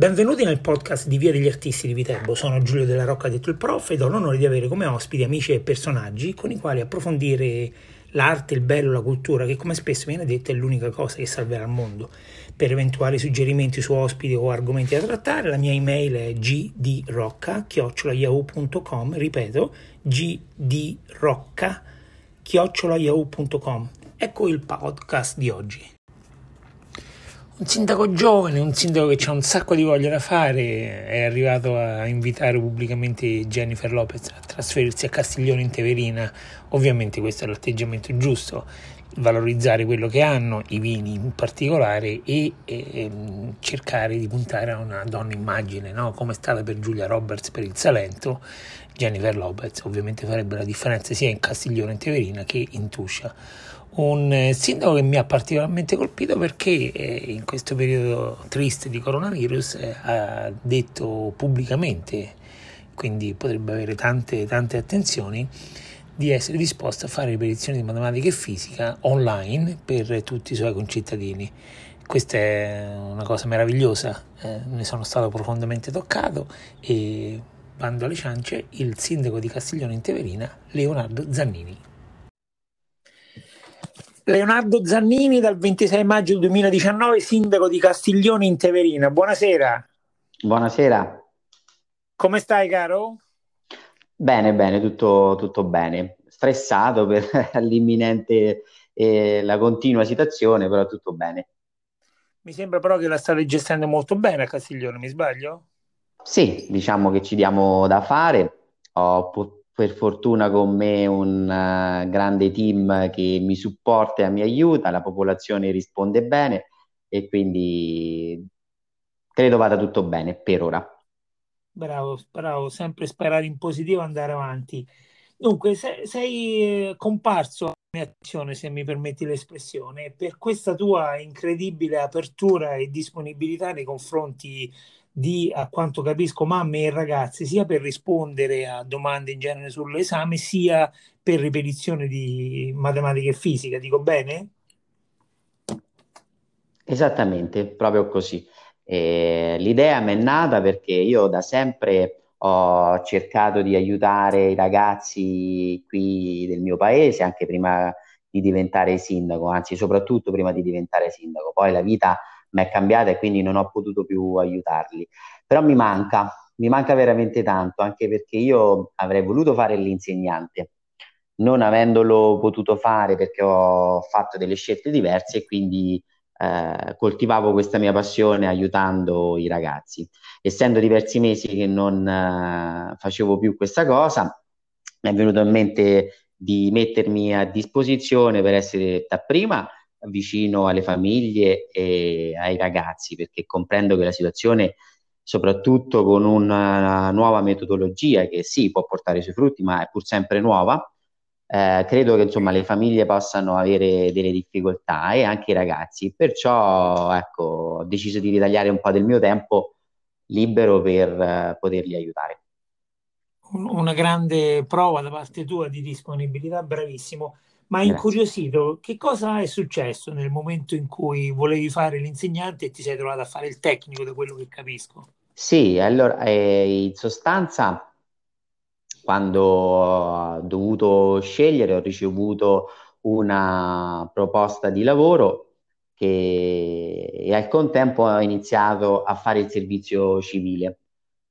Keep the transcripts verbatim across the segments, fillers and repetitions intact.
Benvenuti nel podcast di Via degli Artisti di Viterbo, sono Giulio Della Rocca detto il Prof ed ho l'onore di avere come ospiti amici e personaggi con i quali approfondire l'arte, il bello, la cultura, che come spesso viene detto è l'unica cosa che salverà il mondo. Per eventuali suggerimenti su ospiti o argomenti da trattare, la mia email è gdrocca chiocciola yahoo punto com, ripeto gdrocca chiocciola yahoo punto com. Ecco il podcast di oggi. Un sindaco giovane, un sindaco che c'ha un sacco di voglia da fare, è arrivato a invitare pubblicamente Jennifer Lopez a trasferirsi a Castiglione in Teverina. Ovviamente questo è l'atteggiamento giusto, valorizzare quello che hanno, i vini in particolare, e, e cercare di puntare a una donna immagine, no? Come è stata per Giulia Roberts per il Salento, Jennifer Lopez ovviamente farebbe la differenza sia in Castiglione in Teverina che in Tuscia. Un sindaco che mi ha particolarmente colpito perché in questo periodo triste di coronavirus ha detto pubblicamente, quindi potrebbe avere tante tante attenzioni, di essere disposto a fare ripetizioni di matematica e fisica online per tutti i suoi concittadini. Questa è una cosa meravigliosa, eh, ne sono stato profondamente toccato e, bando alle ciance, il sindaco di Castiglione in Teverina, Leonardo Zannini. Leonardo Zannini dal ventisei maggio duemiladiciannove, sindaco di Castiglione in Teverina. Buonasera. Buonasera. Come stai, caro? Bene, bene, tutto, tutto bene. Stressato per l'imminente e eh, la continua citazione, però tutto bene. Mi sembra però che la state gestendo molto bene a Castiglione, mi sbaglio? Sì, diciamo che ci diamo da fare. Ho potuto per fortuna con me un uh, grande team che mi supporta e mi aiuta, la popolazione risponde bene e quindi credo vada tutto bene per ora. Bravo, bravo, sempre sperare in positivo e andare avanti. Dunque, sei, sei comparso a mia azione, se mi permetti l'espressione, per questa tua incredibile apertura e disponibilità nei confronti di, a quanto capisco, mamme e ragazzi, sia per rispondere a domande in genere sull'esame, sia per ripetizione di matematica e fisica, dico bene? Esattamente, proprio così. Eh, l'idea mi è nata perché io da sempre ho cercato di aiutare i ragazzi qui del mio paese, anche prima di diventare sindaco, anzi soprattutto prima di diventare sindaco. Poi la vita mi è cambiata e quindi non ho potuto più aiutarli, però mi manca, mi manca veramente tanto, anche perché io avrei voluto fare l'insegnante, non avendolo potuto fare perché ho fatto delle scelte diverse e quindi eh, coltivavo questa mia passione aiutando i ragazzi. Essendo diversi mesi che non eh, facevo più questa cosa, mi è venuto in mente di mettermi a disposizione per essere dapprima vicino alle famiglie e ai ragazzi, perché comprendo che la situazione, soprattutto con una nuova metodologia che sì, può portare i suoi frutti, ma è pur sempre nuova, eh, credo che insomma le famiglie possano avere delle difficoltà e anche i ragazzi. Perciò ecco, ho deciso di ritagliare un po' del mio tempo libero per eh, poterli aiutare. Una grande prova da parte tua di disponibilità, bravissimo. Ma incuriosito, che cosa è successo nel momento in cui volevi fare l'insegnante e ti sei trovato a fare il tecnico, da quello che capisco? Sì, allora, eh, in sostanza, quando ho dovuto scegliere, ho ricevuto una proposta di lavoro che, e al contempo ho iniziato a fare il servizio civile.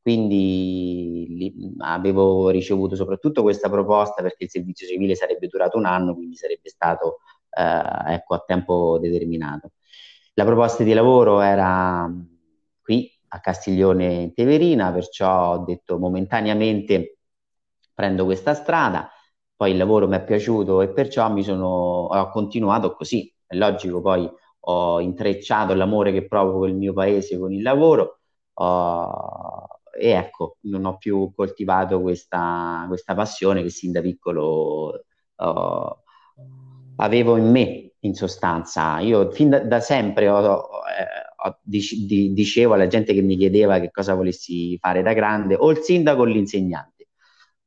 Quindi li, avevo ricevuto soprattutto questa proposta perché il servizio civile sarebbe durato un anno, quindi sarebbe stato eh, ecco, a tempo determinato. La proposta di lavoro era qui a Castiglione in Teverina, perciò ho detto momentaneamente prendo questa strada, poi il lavoro mi è piaciuto e perciò mi sono, ho continuato così. È logico, poi ho intrecciato l'amore che provo per il mio paese con il lavoro, ho... e ecco, non ho più coltivato questa, questa passione che sin da piccolo uh, avevo in me, in sostanza. Io fin da, da sempre ho, ho, ho, di, dicevo alla gente che mi chiedeva che cosa volessi fare da grande, o il sindaco o l'insegnante.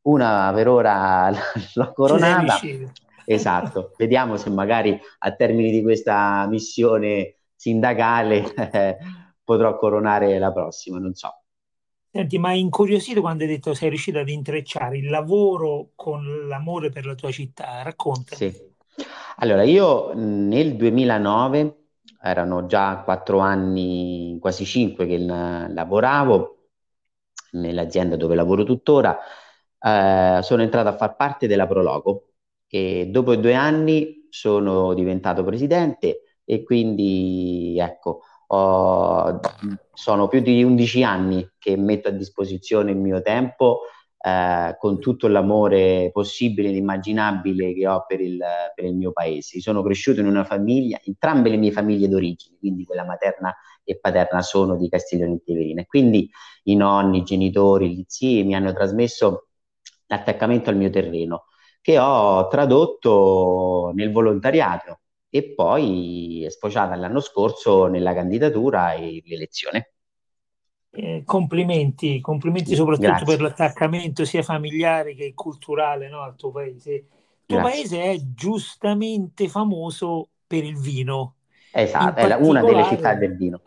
Una per ora l'ho coronata. Esatto, vediamo se magari a termine di questa missione sindacale... potrò coronare la prossima, non so. Senti, ma incuriosito quando hai detto sei riuscito ad intrecciare il lavoro con l'amore per la tua città, racconta. Sì, allora io nel duemilanove, erano già quattro anni, quasi cinque, che lavoravo nell'azienda dove lavoro tuttora, eh, sono entrato a far parte della Prologo e dopo due anni sono diventato presidente e quindi ecco, Ho, sono più di undici anni che metto a disposizione il mio tempo eh, con tutto l'amore possibile ed immaginabile che ho per il, per il mio paese. Sono cresciuto in una famiglia, entrambe le mie famiglie d'origine, quindi quella materna e paterna sono di Castiglione in Teverina, quindi i nonni, i genitori, gli zii mi hanno trasmesso l'attaccamento al mio terreno che ho tradotto nel volontariato e poi è sfociata l'anno scorso nella candidatura e l'elezione. Eh, complimenti, complimenti soprattutto Grazie. Per l'attaccamento sia familiare che culturale, no, al tuo paese. Il tuo Grazie. Paese è giustamente famoso per il vino. Esatto, è una delle città del vino.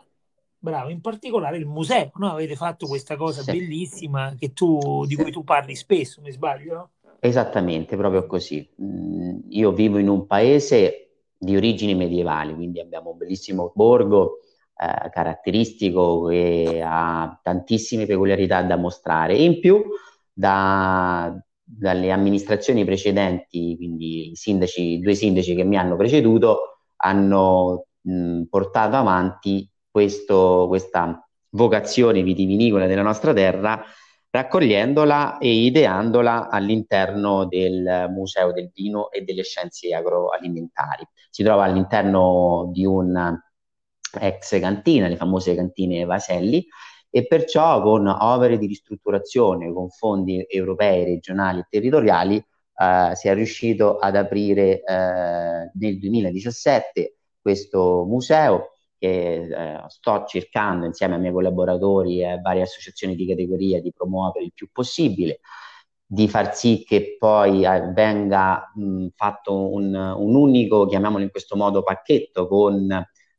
Bravo, in particolare il museo, no? Avete fatto questa cosa sì. bellissima che tu, di sì. cui tu parli spesso, mi sbaglio? No? Esattamente, proprio così. Mm, io vivo in un paese di origini medievali, quindi abbiamo un bellissimo borgo eh, caratteristico che ha tantissime peculiarità da mostrare e in più da, dalle amministrazioni precedenti, quindi i sindaci, due sindaci che mi hanno preceduto hanno mh, portato avanti questo, questa vocazione vitivinicola della nostra terra, raccogliendola e ideandola all'interno del Museo del Vino e delle Scienze Agroalimentari. Si trova all'interno di un'ex cantina, le famose cantine Vaselli, e perciò con opere di ristrutturazione, con fondi europei, regionali e territoriali, eh, si è riuscito ad aprire eh, nel duemiladiciassette questo museo, che eh, sto cercando insieme ai miei collaboratori e a varie associazioni di categoria di promuovere il più possibile, di far sì che poi eh, venga mh, fatto un, un unico, chiamiamolo in questo modo, pacchetto con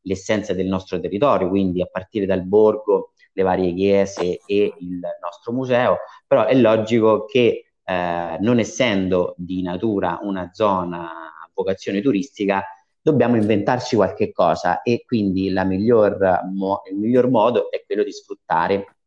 l'essenza del nostro territorio, quindi a partire dal borgo, le varie chiese e il nostro museo. Però è logico che eh, non essendo di natura una zona a vocazione turistica, dobbiamo inventarci qualche cosa e quindi la miglior mo- il miglior modo è quello di sfruttare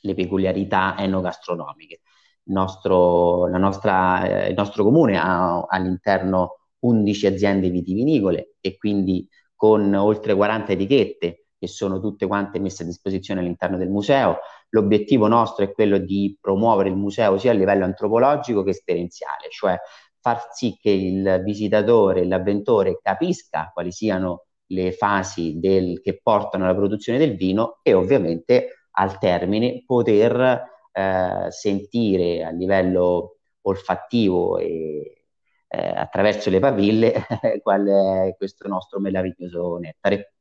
le peculiarità enogastronomiche. Il nostro, la nostra, eh, il nostro comune ha all'interno undici aziende vitivinicole e quindi con oltre quaranta etichette che sono tutte quante messe a disposizione all'interno del museo. L'obiettivo nostro è quello di promuovere il museo sia a livello antropologico che esperienziale, cioè far sì che il visitatore, l'avventore capisca quali siano le fasi del, che portano alla produzione del vino e ovviamente al termine poter eh, sentire a livello olfattivo e eh, attraverso le papille qual è questo nostro meraviglioso nettare.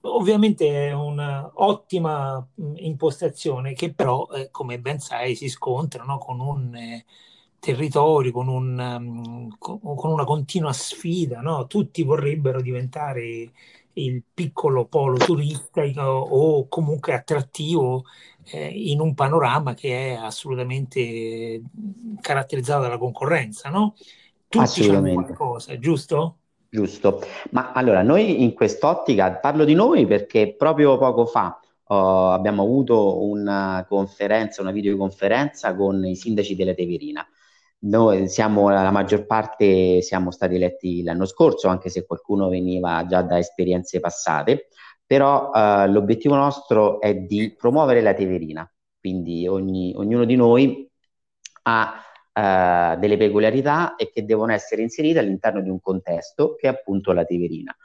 Ovviamente è un'ottima impostazione che però, eh, come ben sai, si scontra, no? con un... Eh, territori, con, un, con una continua sfida, no? Tutti vorrebbero diventare il piccolo polo turistico o comunque attrattivo eh, in un panorama che è assolutamente caratterizzato dalla concorrenza, no? Tutti fanno qualcosa, giusto? Giusto. Ma allora, noi in quest'ottica, parlo di noi perché proprio poco fa oh, abbiamo avuto una conferenza, una videoconferenza con i sindaci della Teverina. Noi siamo, la maggior parte siamo stati eletti l'anno scorso, anche se qualcuno veniva già da esperienze passate, però eh, l'obiettivo nostro è di promuovere la Teverina, quindi ogni, ognuno di noi ha eh, delle peculiarità e che devono essere inserite all'interno di un contesto che è appunto la Teverina.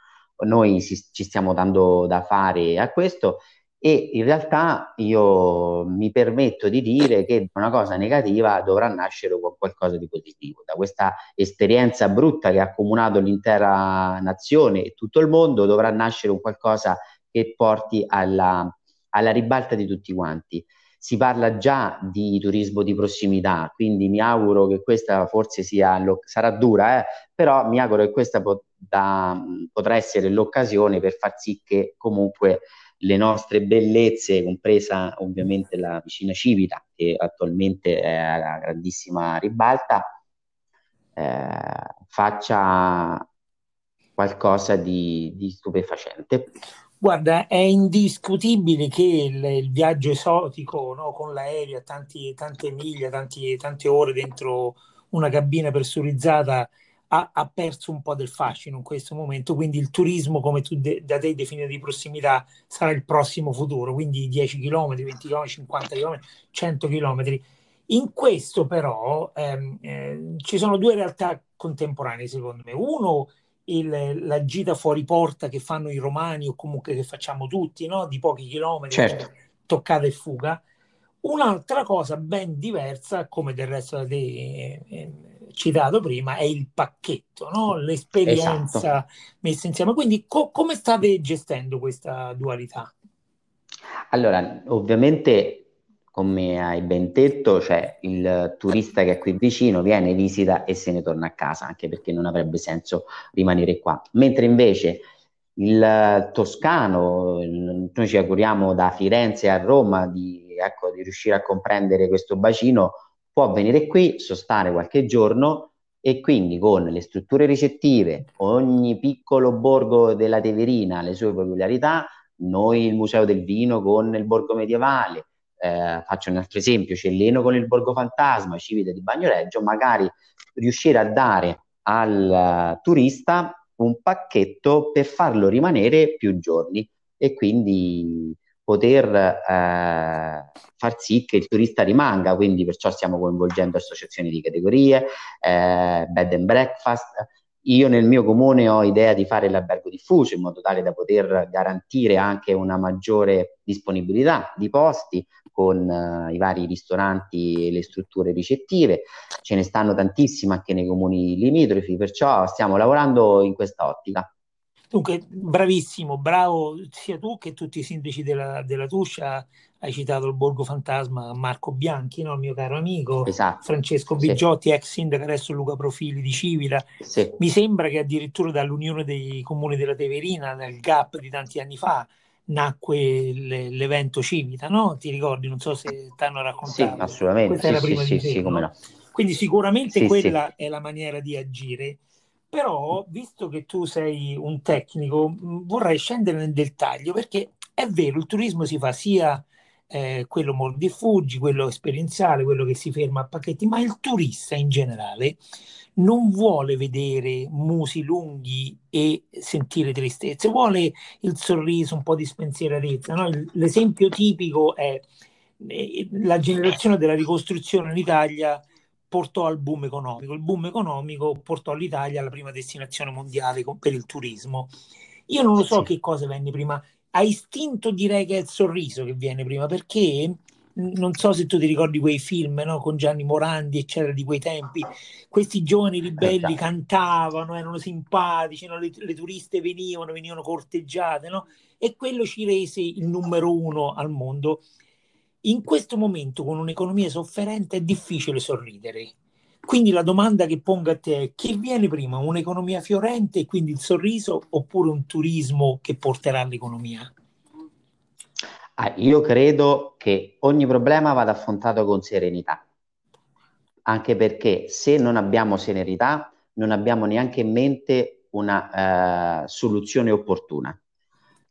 Noi si, ci stiamo dando da fare a questo e in realtà io mi permetto di dire che una cosa negativa dovrà nascere con qualcosa di positivo. Da questa esperienza brutta che ha accomunato l'intera nazione e tutto il mondo dovrà nascere un qualcosa che porti alla, alla ribalta di tutti quanti. Si parla già di turismo di prossimità, quindi mi auguro che questa forse sia, sarà dura, eh, però mi auguro che questa pot- da, potrà essere l'occasione per far sì che comunque le nostre bellezze, compresa ovviamente la vicina Civita, che attualmente è a grandissima ribalta, eh, faccia qualcosa di, di stupefacente. Guarda, è indiscutibile che il, il viaggio esotico, no, con l'aereo, tanti, tante miglia, tanti, tante ore dentro una cabina pressurizzata, ha, ha perso un po' del fascino in questo momento, quindi il turismo, come tu de, da te definire di prossimità, sarà il prossimo futuro, quindi dieci chilometri, venti chilometri, cinquanta chilometri, cento chilometri. In questo però ehm, eh, ci sono due realtà contemporanee, secondo me. Uno, Il, la gita fuori porta che fanno i romani, o comunque che facciamo tutti, no? Di pochi chilometri, certo, cioè, toccata e fuga. Un'altra cosa ben diversa, come del resto te, eh, eh, citato prima, è il pacchetto, no? L'esperienza, esatto, messa insieme. Quindi co- come state gestendo questa dualità? Allora, ovviamente, come hai ben detto, cioè il turista che è qui vicino viene, visita e se ne torna a casa, anche perché non avrebbe senso rimanere qua. Mentre invece il toscano, il, noi ci auguriamo da Firenze a Roma di, ecco, di riuscire a comprendere questo bacino, può venire qui, sostare qualche giorno e quindi con le strutture ricettive, ogni piccolo borgo della Teverina, le sue peculiarità, noi il Museo del Vino con il borgo medievale, Eh, faccio un altro esempio, Celleno con il Borgo Fantasma, Civita di Bagnoregio, magari riuscire a dare al uh, turista un pacchetto per farlo rimanere più giorni e quindi poter eh, far sì che il turista rimanga. Quindi perciò stiamo coinvolgendo associazioni di categorie, eh, bed and breakfast. Io nel mio comune ho idea di fare l'albergo diffuso in modo tale da poter garantire anche una maggiore disponibilità di posti con uh, i vari ristoranti e le strutture ricettive. Ce ne stanno tantissime anche nei comuni limitrofi, perciò stiamo lavorando in questa ottica. Dunque, bravissimo, bravo sia tu che tutti i sindaci della, della Tuscia. Hai citato il Borgo Fantasma, Marco Bianchi, no? Il mio caro amico, esatto, Francesco Bigiotti, sì, ex sindaco, adesso Luca Profili di Civita. Sì. Mi sembra che addirittura dall'Unione dei Comuni della Teverina, nel G A P di tanti anni fa, nacque le, l'evento Civita, no? Ti ricordi? Non so se ti hanno raccontato. Sì, assolutamente. Questa sì, era prima sì, di sì, te, sì, no? Come no. Quindi sicuramente sì, quella sì, è la maniera di agire. Però, visto che tu sei un tecnico, vorrei scendere nel dettaglio, perché è vero, il turismo si fa sia eh, quello mordifuggi, quello esperienziale, quello che si ferma a pacchetti, ma il turista in generale non vuole vedere musi lunghi e sentire tristezze, vuole il sorriso, un po' di spensieratezza, no? L'esempio tipico è eh, la generazione della ricostruzione in Italia portò al boom economico. Il boom economico portò l'Italia alla prima destinazione mondiale con, per il turismo. Io non lo so che cosa venne prima. A istinto direi che è il sorriso che viene prima, perché non so se tu ti ricordi quei film, no, con Gianni Morandi, eccetera, di quei tempi. Questi giovani ribelli cantavano, erano simpatici, no? le, le turiste venivano, venivano corteggiate, no? E quello ci rese il numero uno al mondo. In questo momento, con un'economia sofferente, è difficile sorridere. Quindi la domanda che pongo a te è: chi viene prima, un'economia fiorente e quindi il sorriso, oppure un turismo che porterà all'economia? Ah, io credo che ogni problema vada affrontato con serenità, anche perché se non abbiamo serenità non abbiamo neanche in mente una eh, soluzione opportuna.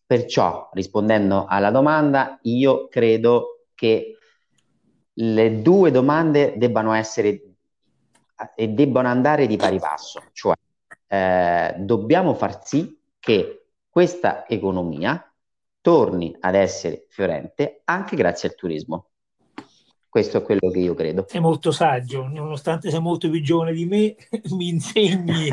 Perciò, rispondendo alla domanda, io credo che le due domande debbano essere e debbano andare di pari passo, cioè eh, dobbiamo far sì che questa economia torni ad essere fiorente anche grazie al turismo. Questo è quello che io credo. Sei molto saggio, nonostante sei molto più giovane di me, mi insegni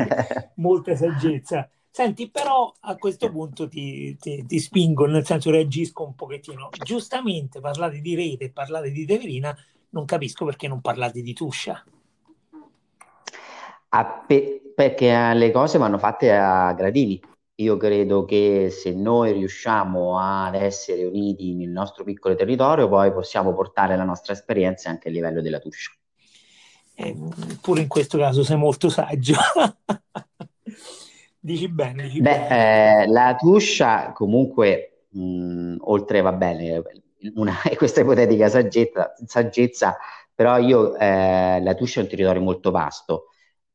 molta saggezza. Senti, però a questo punto ti, ti, ti spingo, nel senso reagisco un pochettino. Giustamente parlate di rete, parlate di Teverina, non capisco perché non parlate di Tuscia. Ah, pe- perché le cose vanno fatte a gradini. Io credo che se noi riusciamo ad essere uniti nel nostro piccolo territorio, poi possiamo portare la nostra esperienza anche a livello della Tuscia. Eh, pure in questo caso sei molto saggio. Dici bene, dici Beh, bene. Eh, la Tuscia comunque mh, oltre, va bene, una, e questa ipotetica saggezza, saggezza però io, eh, la Tuscia è un territorio molto vasto,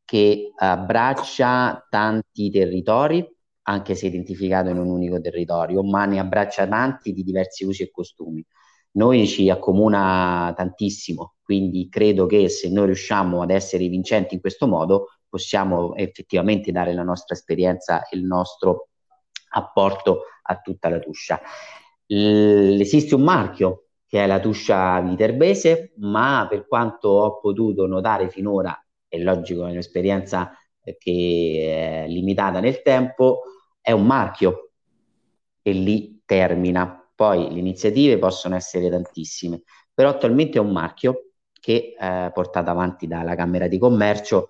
che abbraccia tanti territori, anche se identificato in un unico territorio, ma ne abbraccia tanti di diversi usi e costumi. Noi ci accomuna tantissimo, quindi credo che se noi riusciamo ad essere vincenti in questo modo, possiamo effettivamente dare la nostra esperienza e il nostro apporto a tutta la Tuscia. L- esiste un marchio che è la Tuscia Viterbese, ma per quanto ho potuto notare finora, è logico, è un'esperienza che è limitata nel tempo, è un marchio e lì termina. Poi le iniziative possono essere tantissime, però attualmente è un marchio che è portato avanti dalla Camera di Commercio,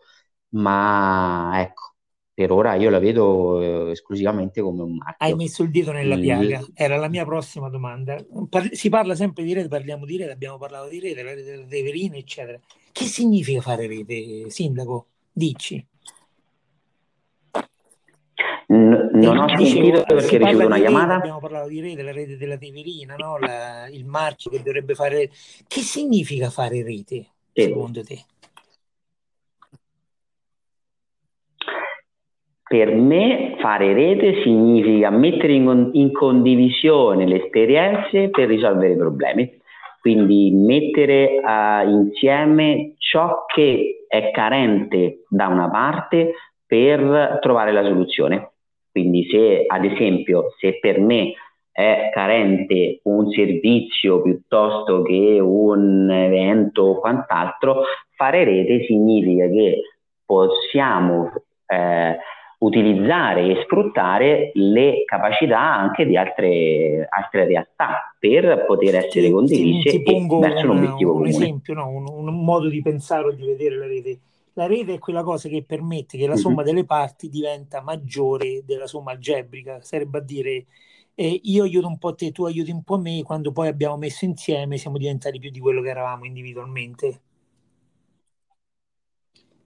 ma ecco, per ora io la vedo esclusivamente come un marchio. Hai messo il dito nella piaga, era la mia prossima domanda. Si parla sempre di rete, parliamo di rete, abbiamo parlato di rete, la rete del Teverina, eccetera. Che significa fare rete, Sindaco? Dici. N- non ho sentito perché ricevo una chiamata. Rete, abbiamo parlato di rete, la rete della Teverina, no? La, il marchio che dovrebbe fare. Che significa fare rete, sì, secondo te? Per me fare rete significa mettere in, in condivisione le esperienze per risolvere i problemi. Quindi mettere uh, insieme ciò che è carente da una parte per trovare la soluzione. Quindi se, ad esempio, se per me è carente un servizio piuttosto che un evento o quant'altro, fare rete significa che possiamo eh, utilizzare e sfruttare le capacità anche di altre, altre realtà per poter essere ti, condivise ti, ti e verso un, un obiettivo un comune. Esempio, no? un, un modo di pensare o di vedere la rete. La rete è quella cosa che permette che la somma mm-hmm. delle parti diventa maggiore della somma algebrica, sarebbe a dire eh, io aiuto un po' te, tu aiuti un po' me, quando poi abbiamo messo insieme siamo diventati più di quello che eravamo individualmente.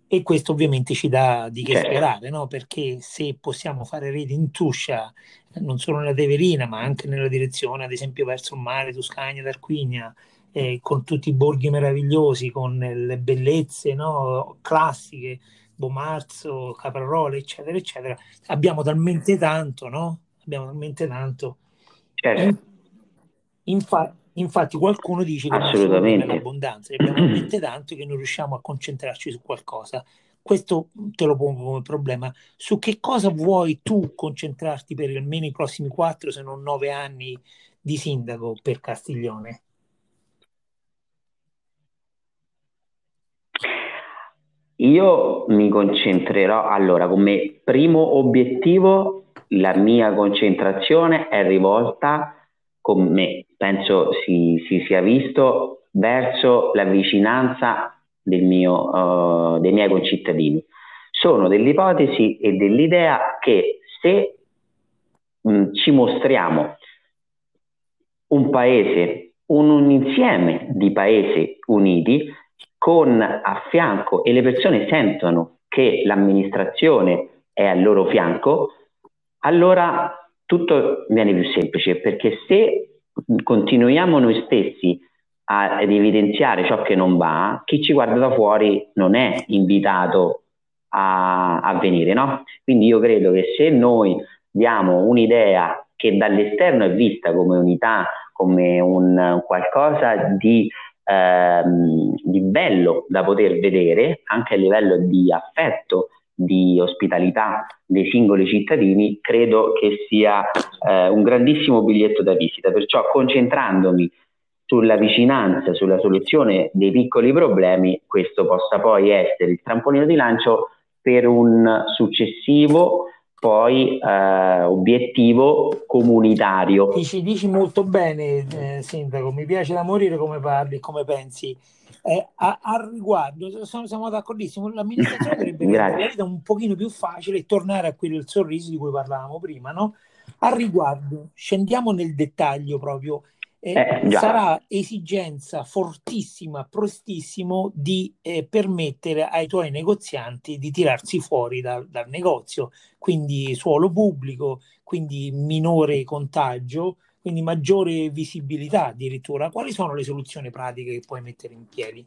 E questo ovviamente ci dà di che sperare, no? Perché se possiamo fare rete in Tuscia, non solo nella Teverina, ma anche nella direzione, ad esempio, verso il mare, Tuscania, Tarquinia, eh, con tutti i borghi meravigliosi, con le bellezze, no? Classiche, Bomarzo, Caprarola, eccetera, eccetera, abbiamo talmente tanto, no? Abbiamo talmente tanto. Certo. Infatti. Infatti qualcuno dice che assolutamente l'abbondanza, abbiamo talmente tanto che non riusciamo a concentrarci su qualcosa. Questo te lo pongo come problema. Su che cosa vuoi tu concentrarti per almeno i prossimi quattro, se non nove anni di sindaco per Castiglione? Io mi concentrerò, allora, come primo obiettivo la mia concentrazione è rivolta, con me, penso si, si sia visto, verso la vicinanza del mio, uh, dei miei concittadini. Sono dell'ipotesi e dell'idea che se mh, ci mostriamo un paese, un, un insieme di paesi uniti, con a fianco, e le persone sentono che l'amministrazione è al loro fianco, allora tutto viene più semplice, perché se continuiamo noi stessi a, ad evidenziare ciò che non va, chi ci guarda da fuori non è invitato a, a venire, no? Quindi io credo che se noi diamo un'idea che dall'esterno è vista come unità, come un qualcosa di, ehm, di bello da poter vedere, anche a livello di affetto, di ospitalità dei singoli cittadini, credo che sia eh, un grandissimo biglietto da visita. Perciò, concentrandomi sulla vicinanza, sulla soluzione dei piccoli problemi, questo possa poi essere il trampolino di lancio per un successivo poi eh, obiettivo comunitario. Dici, dici molto bene, eh, Sindaco, mi piace da morire come parli, come pensi. Eh, al riguardo sono, siamo d'accordissimo, l'amministrazione dovrebbe rendere la vita un pochino più facile e tornare a quel sorriso di cui parlavamo prima, no? Al riguardo scendiamo nel dettaglio proprio, eh, eh, sarà esigenza fortissima, prestissimo di eh, permettere ai tuoi negozianti di tirarsi fuori da, dal negozio, quindi suolo pubblico, quindi minore contagio, quindi maggiore visibilità addirittura. Quali sono le soluzioni pratiche che puoi mettere in piedi?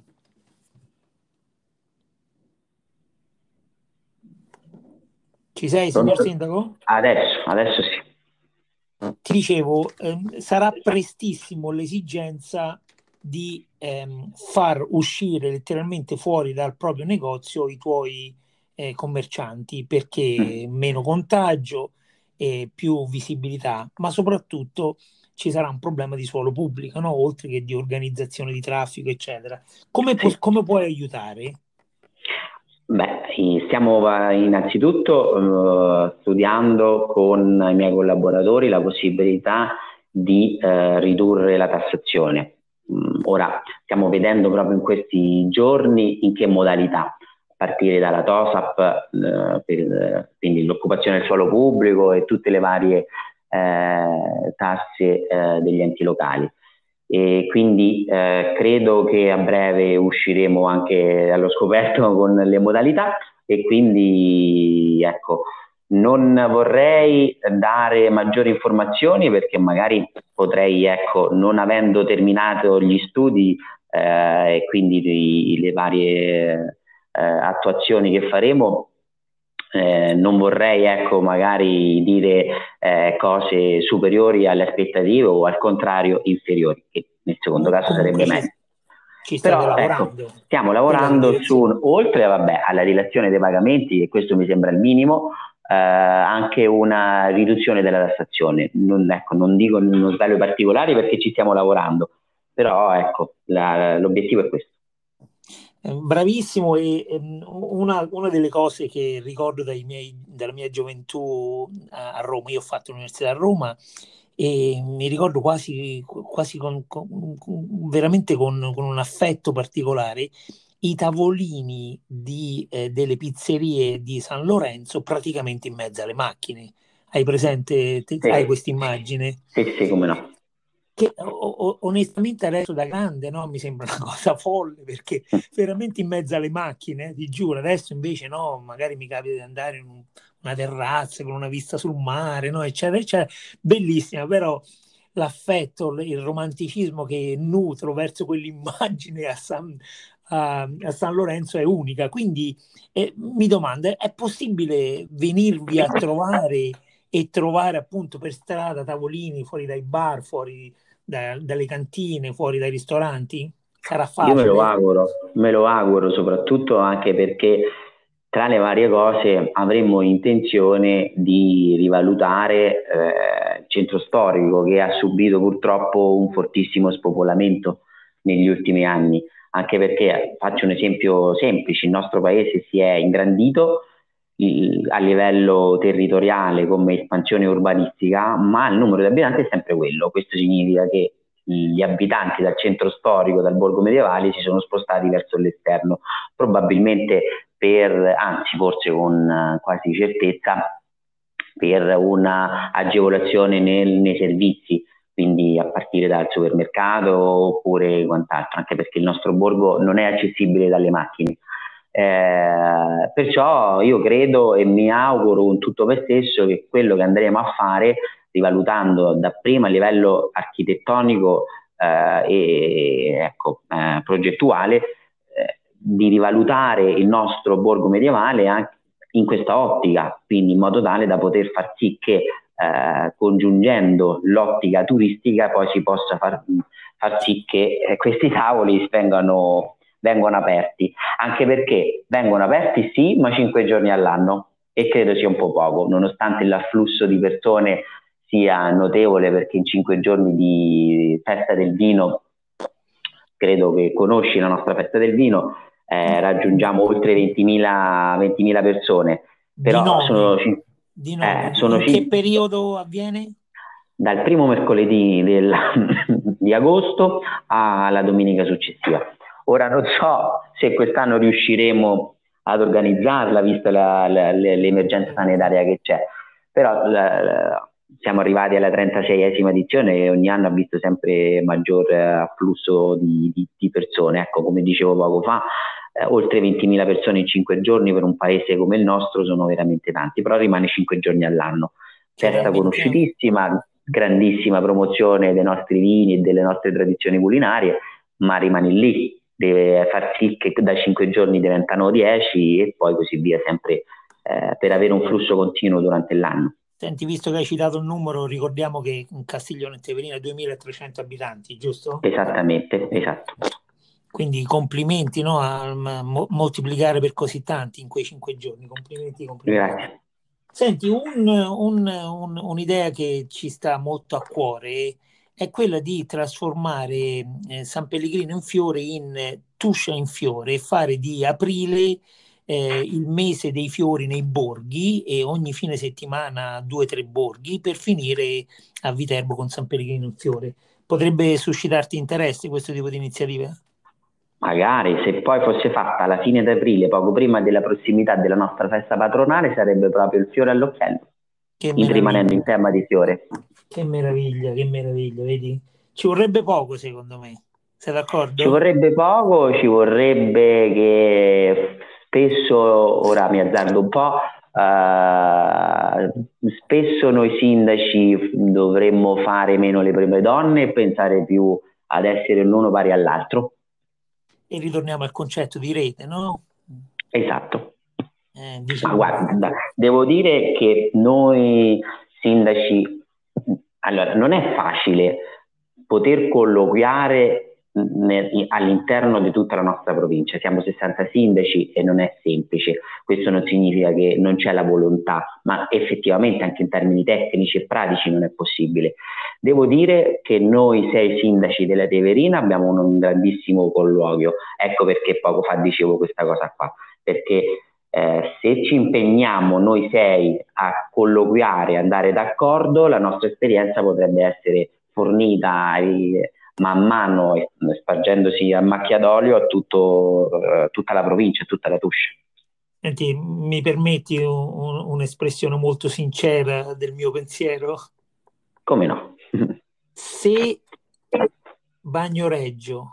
Ci sei, signor Sindaco? Adesso, adesso sì. Ti dicevo, eh, sarà prestissimo l'esigenza di ehm, far uscire letteralmente fuori dal proprio negozio i tuoi eh, commercianti, perché mm. meno contagio e più visibilità, ma soprattutto ci sarà un problema di suolo pubblico, no? Oltre che di organizzazione di traffico, eccetera. Come, pu- come puoi aiutare? Beh, stiamo innanzitutto eh, studiando con i miei collaboratori la possibilità di eh, ridurre la tassazione. Ora stiamo vedendo proprio in questi giorni in che modalità, a partire dalla TOSAP, eh, per, quindi l'occupazione del suolo pubblico e tutte le varie eh, tasse eh, degli enti locali. E quindi eh, credo che a breve usciremo anche allo scoperto con le modalità, e quindi ecco, non vorrei dare maggiori informazioni perché magari potrei, ecco, non avendo terminato gli studi eh, e quindi di, le varie eh, attuazioni che faremo, eh, non vorrei, ecco, magari dire eh, cose superiori alle aspettative o al contrario inferiori, che nel secondo caso sarebbe meglio. Ci stiamo Però, lavorando. Ecco, stiamo lavorando su un, oltre vabbè, alla dilazione dei pagamenti, e questo mi sembra il minimo, eh, anche una riduzione della tassazione. Non, ecco, non dico uno sbaglio particolare perché ci stiamo lavorando, però ecco, la, l'obiettivo è questo. Bravissimo, e una, una delle cose che ricordo dai miei, dalla mia gioventù a Roma, io ho fatto l'università a Roma e mi ricordo quasi, quasi con, con, veramente con, con un affetto particolare, i tavolini di, eh, delle pizzerie di San Lorenzo praticamente in mezzo alle macchine. Hai presente, te, sì. Hai questa immagine? Sì, sì, come no. Che onestamente adesso da grande, no, mi sembra una cosa folle, perché veramente in mezzo alle macchine, eh, ti giuro. Adesso invece no, magari mi capita di andare in un, una terrazza con una vista sul mare, no, eccetera, eccetera. Bellissima, però l'affetto, il romanticismo che nutro verso quell'immagine a San, a, a San Lorenzo è unica. Quindi eh, mi domando, è possibile venirvi a trovare e trovare appunto per strada tavolini fuori dai bar, fuori Da, dalle cantine, fuori dai ristoranti? Sarà facile? Io me lo auguro, me lo auguro soprattutto anche perché tra le varie cose avremmo intenzione di rivalutare eh, il centro storico, che ha subito purtroppo un fortissimo spopolamento negli ultimi anni, anche perché, faccio un esempio semplice, il nostro paese si è ingrandito il, a livello territoriale come espansione urbanistica, ma il numero di abitanti è sempre quello. Questo significa che gli abitanti dal centro storico, dal borgo medievale, si sono spostati verso l'esterno, probabilmente per, anzi forse con quasi certezza, per una agevolazione nel, nei servizi, quindi a partire dal supermercato oppure quant'altro, anche perché il nostro borgo non è accessibile dalle macchine. Eh, perciò io credo e mi auguro con tutto me stesso che quello che andremo a fare, rivalutando dapprima a livello architettonico eh, e ecco, eh, progettuale, eh, di rivalutare il nostro borgo medievale anche in questa ottica, quindi in modo tale da poter far sì che eh, congiungendo l'ottica turistica poi si possa far, far sì che eh, questi tavoli vengano vengono aperti, anche perché vengono aperti sì, ma cinque giorni all'anno, e credo sia un po' poco, nonostante l'afflusso di persone sia notevole, perché in cinque giorni di festa del vino, credo che conosci la nostra festa del vino, eh, raggiungiamo oltre ventimila persone. Però di nove, sono, cin- di nove. Eh, sono cin- che periodo avviene? Dal primo mercoledì del, di agosto alla domenica successiva. Ora non so se quest'anno riusciremo ad organizzarla, vista la, la, l'emergenza sanitaria che c'è, però la, la, siamo arrivati alla trentaseiesima edizione e ogni anno ha visto sempre maggior afflusso di, di, di persone. Ecco, come dicevo poco fa, eh, oltre ventimila persone in cinque giorni per un paese come il nostro sono veramente tanti, però rimane cinque giorni all'anno. Festa conosciutissima, grandissima promozione dei nostri vini e delle nostre tradizioni culinarie, ma rimane lì, deve far sì che da cinque giorni diventano dieci e poi così via, sempre eh, per avere un flusso continuo durante l'anno. Senti, visto che hai citato il numero, ricordiamo che in Castiglione in Teverina ha duemilatrecento abitanti, giusto? Esattamente, esatto. Quindi complimenti, no, a mo- moltiplicare per così tanti in quei cinque giorni. Complimenti, complimenti. Grazie. Senti, un, un, un, un'idea che ci sta molto a cuore è quella di trasformare eh, San Pellegrino in fiore in eh, Tuscia in fiore e fare di aprile Eh, il mese dei fiori nei borghi, e ogni fine settimana due o tre borghi, per finire a Viterbo con San Pellegrino in fiore. Potrebbe suscitarti interesse questo tipo di iniziativa? Magari, se poi fosse fatta alla fine di aprile, poco prima della prossimità della nostra festa patronale, sarebbe proprio il fiore all'occhiello, in rimanendo in tema di fiore. Che meraviglia, che meraviglia, vedi? Ci vorrebbe poco, secondo me. Sei d'accordo? Ci vorrebbe poco, ci vorrebbe che... Spesso, ora mi azzardo un po', uh, spesso noi sindaci dovremmo fare meno le prime donne e pensare più ad essere l'uno pari all'altro. E ritorniamo al concetto di rete, no? Esatto. Eh, diciamo... Ma guarda, devo dire che noi sindaci, allora, non è facile poter colloquiare all'interno di tutta la nostra provincia. Siamo sessanta sindaci e non è semplice. Questo non significa che non c'è la volontà, ma effettivamente anche in termini tecnici e pratici non è possibile. Devo dire che noi sei sindaci della Teverina abbiamo un, un grandissimo colloquio, ecco perché poco fa dicevo questa cosa qua, perché eh, se ci impegniamo noi sei a colloquiare, andare d'accordo, la nostra esperienza potrebbe essere fornita ai man mano, spargendosi a macchia d'olio a tutto, uh, tutta la provincia, tutta la Tuscia. Senti, mi permetti un, un'espressione molto sincera del mio pensiero? Come no? Se Bagnoregio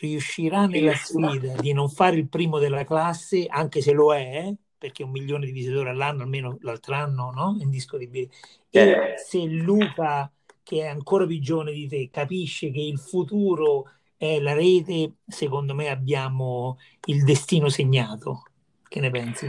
riuscirà nella sfida di non fare il primo della classe, anche se lo è, perché un milione di visitatori all'anno, almeno l'altro anno, no? Indiscutibile. E se Luca, che è ancora più giovane di te, capisce che il futuro è la rete, secondo me abbiamo il destino segnato. Che ne pensi?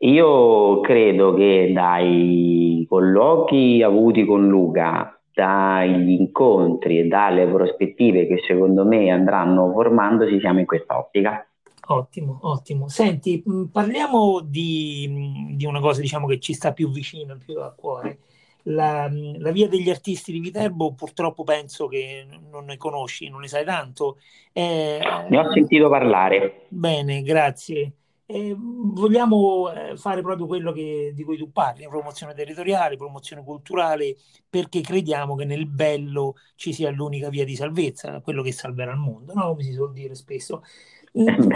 Io credo che dai colloqui avuti con Luca, dagli incontri e dalle prospettive che secondo me andranno formandosi, siamo in questa ottica. Ottimo, ottimo. Senti, parliamo di, di una cosa, diciamo, che ci sta più vicino, più a cuore. La, la via degli artisti di Viterbo, purtroppo penso che non ne conosci, non ne sai tanto. Eh, ne ho sentito parlare. Bene, grazie. Eh, vogliamo fare proprio quello che, di cui tu parli, promozione territoriale, promozione culturale, perché crediamo che nel bello ci sia l'unica via di salvezza, quello che salverà il mondo, no? Come si suol dire spesso.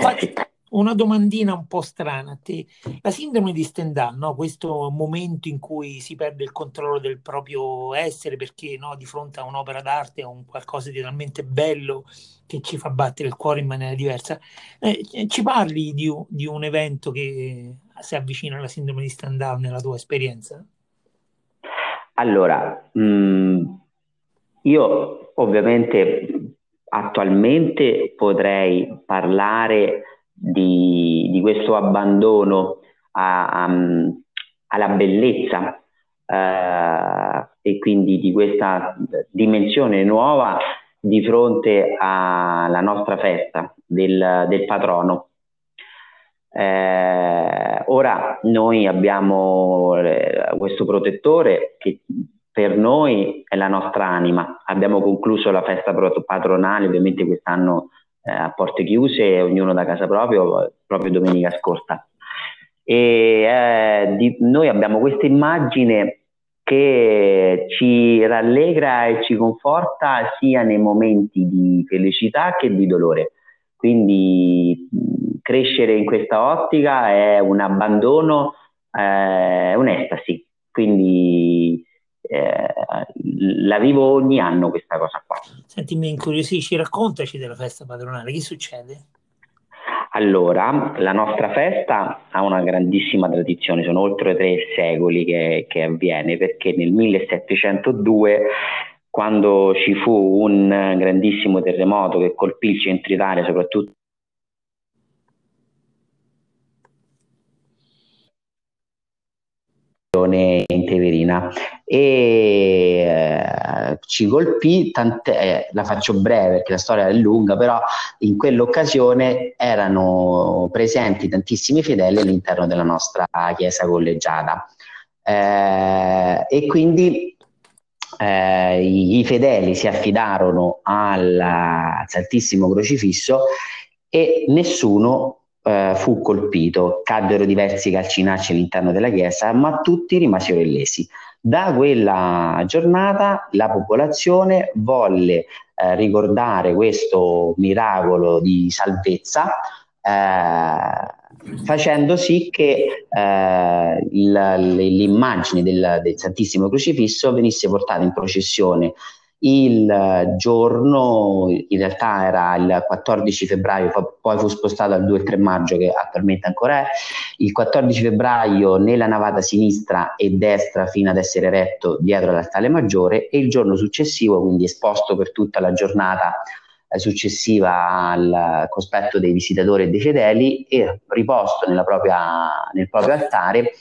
Faccio una domandina un po' strana a te. La sindrome di Stendhal, no? Questo momento in cui si perde il controllo del proprio essere, perché, no, di fronte a un'opera d'arte, a un qualcosa di talmente bello che ci fa battere il cuore in maniera diversa. Eh, ci parli di, di un evento che si avvicina alla sindrome di Stendhal nella tua esperienza? Allora, mh, io ovviamente attualmente potrei parlare Di, di questo abbandono a, a, alla bellezza eh, e quindi di questa dimensione nuova di fronte alla nostra festa del, del patrono. Eh, ora noi abbiamo questo protettore che per noi è la nostra anima. Abbiamo concluso la festa patronale, ovviamente quest'anno a porte chiuse, ognuno da casa proprio, proprio domenica scorsa. E eh, di, noi abbiamo questa immagine che ci rallegra e ci conforta sia nei momenti di felicità che di dolore. Quindi mh, crescere in questa ottica è un abbandono, eh, un'estasi. Quindi Eh, la vivo ogni anno questa cosa qua. Senti, mi incuriosisci, raccontaci della festa patronale, che succede? Allora, la nostra festa ha una grandissima tradizione, sono oltre tre secoli che, che avviene, perché nel millesettecentodue, quando ci fu un grandissimo terremoto che colpì il centro Italia, soprattutto in Teverina, e eh, ci colpì, tant'è, la faccio breve perché la storia è lunga, però in quell'occasione erano presenti tantissimi fedeli all'interno della nostra chiesa collegiata, eh, e quindi eh, i, i fedeli si affidarono alla, al Santissimo Crocifisso e nessuno Uh, fu colpito. Caddero diversi calcinacci all'interno della chiesa, ma tutti rimasero illesi. Da quella giornata la popolazione volle uh, ricordare questo miracolo di salvezza, uh, facendo sì che uh, l'immagine del, del Santissimo Crocifisso venisse portata in processione. Il giorno, in realtà era il quattordici febbraio, poi fu spostato al due e tre maggio, che attualmente ancora è, il quattordici febbraio nella navata sinistra e destra fino ad essere eretto dietro all'altare maggiore, e il giorno successivo, quindi esposto per tutta la giornata successiva al cospetto dei visitatori e dei fedeli, e riposto nella propria, nel proprio altare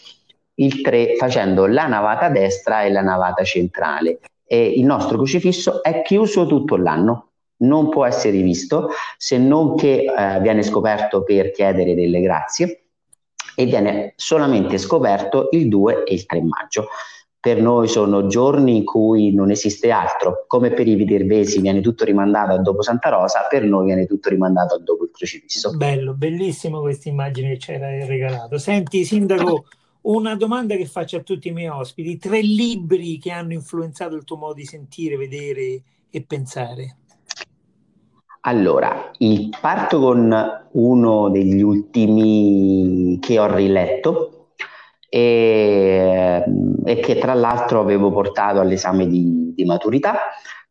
il tre, facendo la navata destra e la navata centrale. E il nostro crocifisso è chiuso tutto l'anno, non può essere visto, se non che eh, viene scoperto per chiedere delle grazie, e viene solamente scoperto il due e il tre maggio. Per noi sono giorni in cui non esiste altro, come per i viterbesi viene tutto rimandato a dopo Santa Rosa, per noi viene tutto rimandato a dopo il crocifisso. Bello, bellissimo questa immagine che ci hai regalato. Senti, Sindaco, una domanda che faccio a tutti i miei ospiti: tre libri che hanno influenzato il tuo modo di sentire, vedere e pensare. Allora, parto con uno degli ultimi che ho riletto e, e che tra l'altro avevo portato all'esame di, di maturità,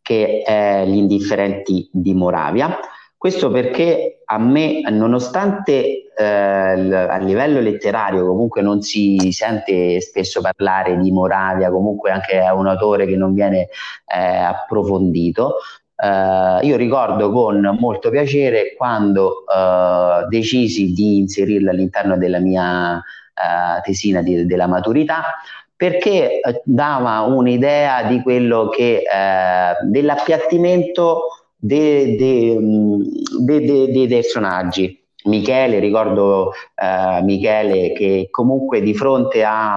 che è Gli indifferenti di Moravia. Questo perché a me, nonostante Eh, l- a livello letterario comunque non si sente spesso parlare di Moravia, comunque anche è un autore che non viene eh, approfondito, eh, io ricordo con molto piacere quando eh, decisi di inserirlo all'interno della mia eh, tesina di- della maturità, perché dava un'idea di quello che eh, dell'appiattimento de- de- de- de- dei personaggi. Michele, ricordo eh, Michele che comunque di fronte a,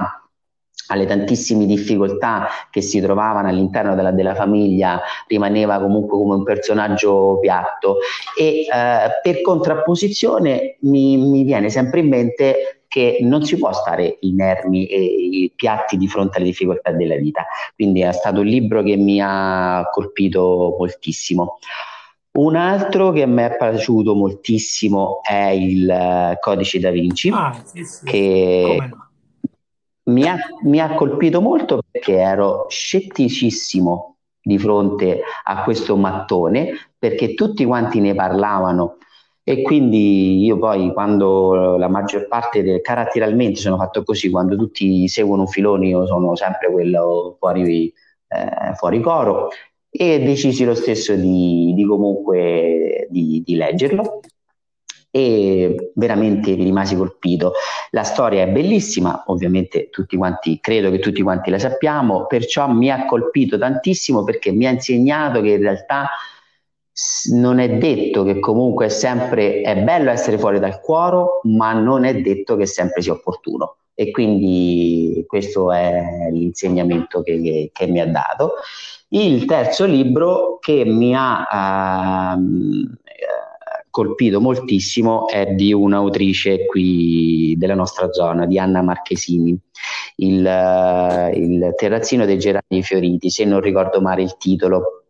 alle tantissime difficoltà che si trovavano all'interno della, della famiglia rimaneva comunque come un personaggio piatto, e eh, per contrapposizione mi, mi viene sempre in mente che non si può stare inermi e piatti di fronte alle difficoltà della vita, quindi è stato un libro che mi ha colpito moltissimo. Un altro che a me è piaciuto moltissimo è il uh, Codice da Vinci, ah, sì, sì. che no. mi, ha, mi ha colpito molto, perché ero scetticissimo di fronte a questo mattone, perché tutti quanti ne parlavano, e quindi io poi, quando la maggior parte del, caratterialmente sono fatto così, quando tutti seguono un filone io sono sempre quello fuori, eh, fuori coro, e decisi lo stesso di, di comunque di, di leggerlo, e veramente rimasi colpito. La storia è bellissima, ovviamente tutti quanti, credo che tutti quanti la sappiamo, perciò mi ha colpito tantissimo, perché mi ha insegnato che in realtà non è detto che comunque è sempre, è bello essere fuori dal cuoro, ma non è detto che sempre sia opportuno, e quindi questo è l'insegnamento che, che, che mi ha dato. Il terzo libro che mi ha ehm, colpito moltissimo è di un'autrice qui della nostra zona, di Anna Marchesini, il, eh, il terrazzino dei gerani fioriti, se non ricordo male il titolo.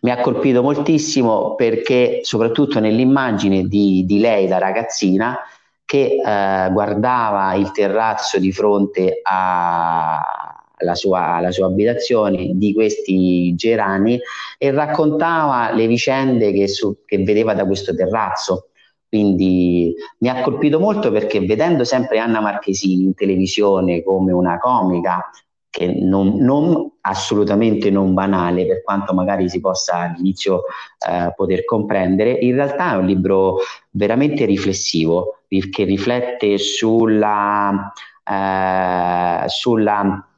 Mi ha colpito moltissimo perché soprattutto nell'immagine di, di lei, la ragazzina, che eh, guardava il terrazzo di fronte a... La sua, la sua abitazione, di questi gerani, e raccontava le vicende che, su, che vedeva da questo terrazzo, Quindi mi ha colpito molto, perché vedendo sempre Anna Marchesini in televisione come una comica che non, non assolutamente non banale, per quanto magari si possa all'inizio eh, poter comprendere, in realtà è un libro veramente riflessivo, che riflette sulla, eh, sulla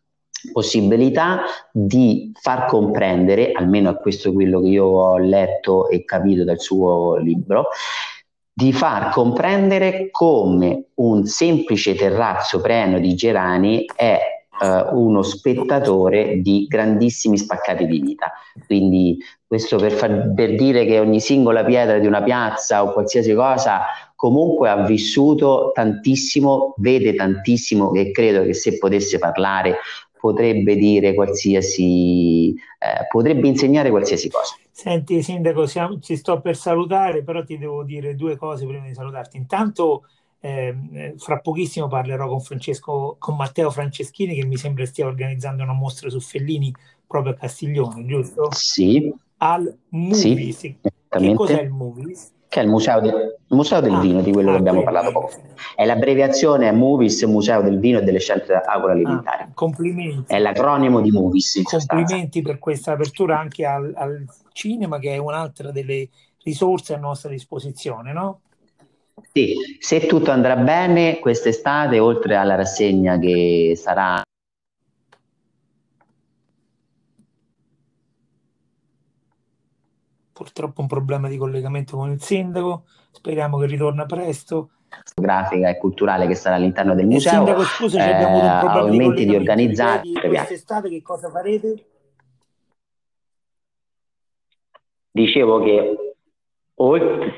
possibilità di far comprendere, almeno a questo quello che io ho letto e capito dal suo libro, di far comprendere come un semplice terrazzo pieno di gerani è Uh, uno spettatore di grandissimi spaccati di vita. Quindi questo per, far, per dire che ogni singola pietra di una piazza o qualsiasi cosa comunque ha vissuto tantissimo, vede tantissimo, e credo che se potesse parlare potrebbe dire qualsiasi, eh, potrebbe insegnare qualsiasi cosa. Senti Sindaco, siamo, ci sto per salutare, però ti devo dire due cose prima di salutarti. Intanto Eh, fra pochissimo parlerò con, Francesco, con Matteo Franceschini, che mi sembra stia organizzando una mostra su Fellini proprio a Castiglione, giusto? Sì. Al MUVIS. Sì, che cos'è il MUVIS? Che è il museo, de- museo del ah, vino, di quello ah, che abbiamo parlato poco. È l'abbreviazione MUVIS, Museo del Vino e delle Scelte Agroalimentari. Ah, complimenti. È l'acronimo di MUVIS. Complimenti per questa apertura anche al, al cinema, che è un'altra delle risorse a nostra disposizione, no? Sì, se tutto andrà bene quest'estate, oltre alla rassegna che sarà purtroppo un problema di collegamento con il sindaco, speriamo che ritorna presto, grafica e culturale che sarà all'interno del museo. Sindaco, scusa, eh, abbiamo un problema aumenti di, di organizzare quest'estate, che cosa farete? Dicevo che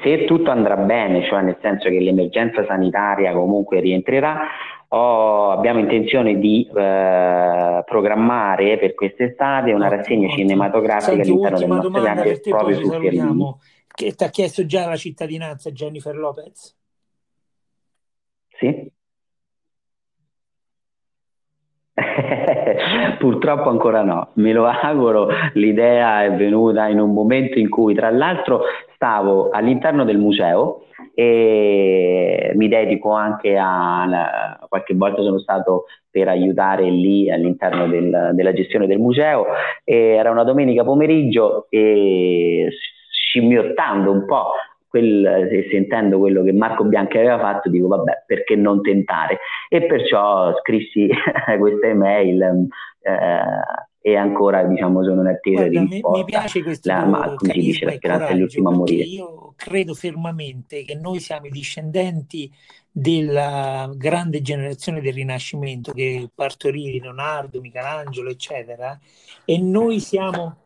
se tutto andrà bene, cioè nel senso che l'emergenza sanitaria comunque rientrerà, oh, abbiamo intenzione di eh, programmare per quest'estate una rassegna cinematografica. Senti, all'interno del nostro domanda per te, proprio poi salutiamo, che ti ha chiesto già la cittadinanza Jennifer Lopez? Sì. Purtroppo ancora no, me lo auguro. L'idea è venuta in un momento in cui, tra l'altro, stavo all'interno del museo e mi dedico anche a, a qualche volta sono stato per aiutare lì all'interno del, della gestione del museo, e era una domenica pomeriggio e scimmiottando un po' quel, sentendo quello che Marco Bianchi aveva fatto, dico vabbè, perché non tentare, e perciò scrissi questa email eh, e ancora diciamo sono in attesa di risposta. Mi piace questo, la, ma, come si dice, la speranza è l'ultima a morire. Io credo fermamente che noi siamo i discendenti della grande generazione del Rinascimento, che partorì Leonardo, Michelangelo eccetera, e noi siamo...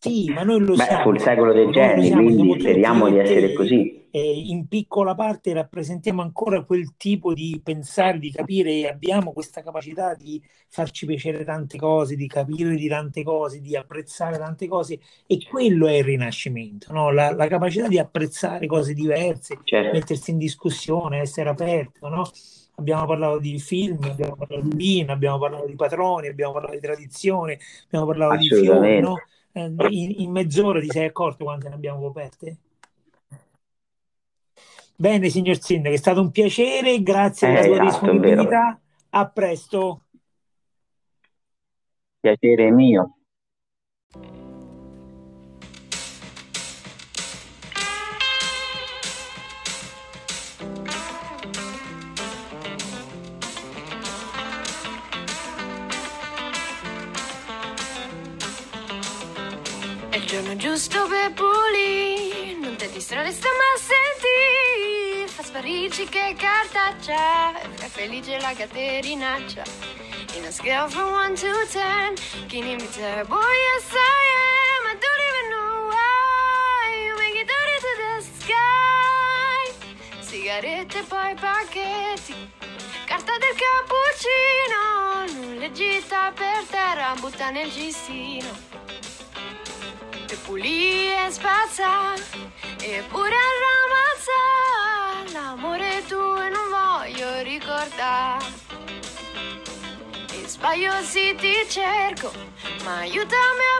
Sì, ma noi lo Beh, siamo. Sul secolo dei geni, quindi speriamo di essere così. Eh, in piccola parte rappresentiamo ancora quel tipo di pensare, di capire, e abbiamo questa capacità di farci piacere tante cose, di capire di tante cose, di apprezzare tante cose, e quello è il Rinascimento, no? La, la capacità di apprezzare cose diverse, certo, mettersi in discussione, essere aperto, no? Abbiamo parlato di film, abbiamo parlato di vino, abbiamo parlato di patroni, abbiamo parlato di tradizione, abbiamo parlato di fiori, no? In, in mezz'ora ti sei accorto quante ne abbiamo coperte? Bene, signor Sindaco, è stato un piacere, grazie per eh, la sua esatto, disponibilità, a presto. Piacere mio. Giusto per pulire, non ti distrarre, sta mal senti, fa sparirci che cartaccia, è felice la Caterinaccia. In a scale from one to ten, chi ne imita, boy yes I am, I don't even know why, you make it out into the sky. Sigarette poi pacchetti, carta del cappuccino, nulla gita per terra, butta nel cestino. Pulì e spazza, eppure ramazza, l'amore tuo e non voglio ricordare. E sbaglio se ti cerco, ma aiutami a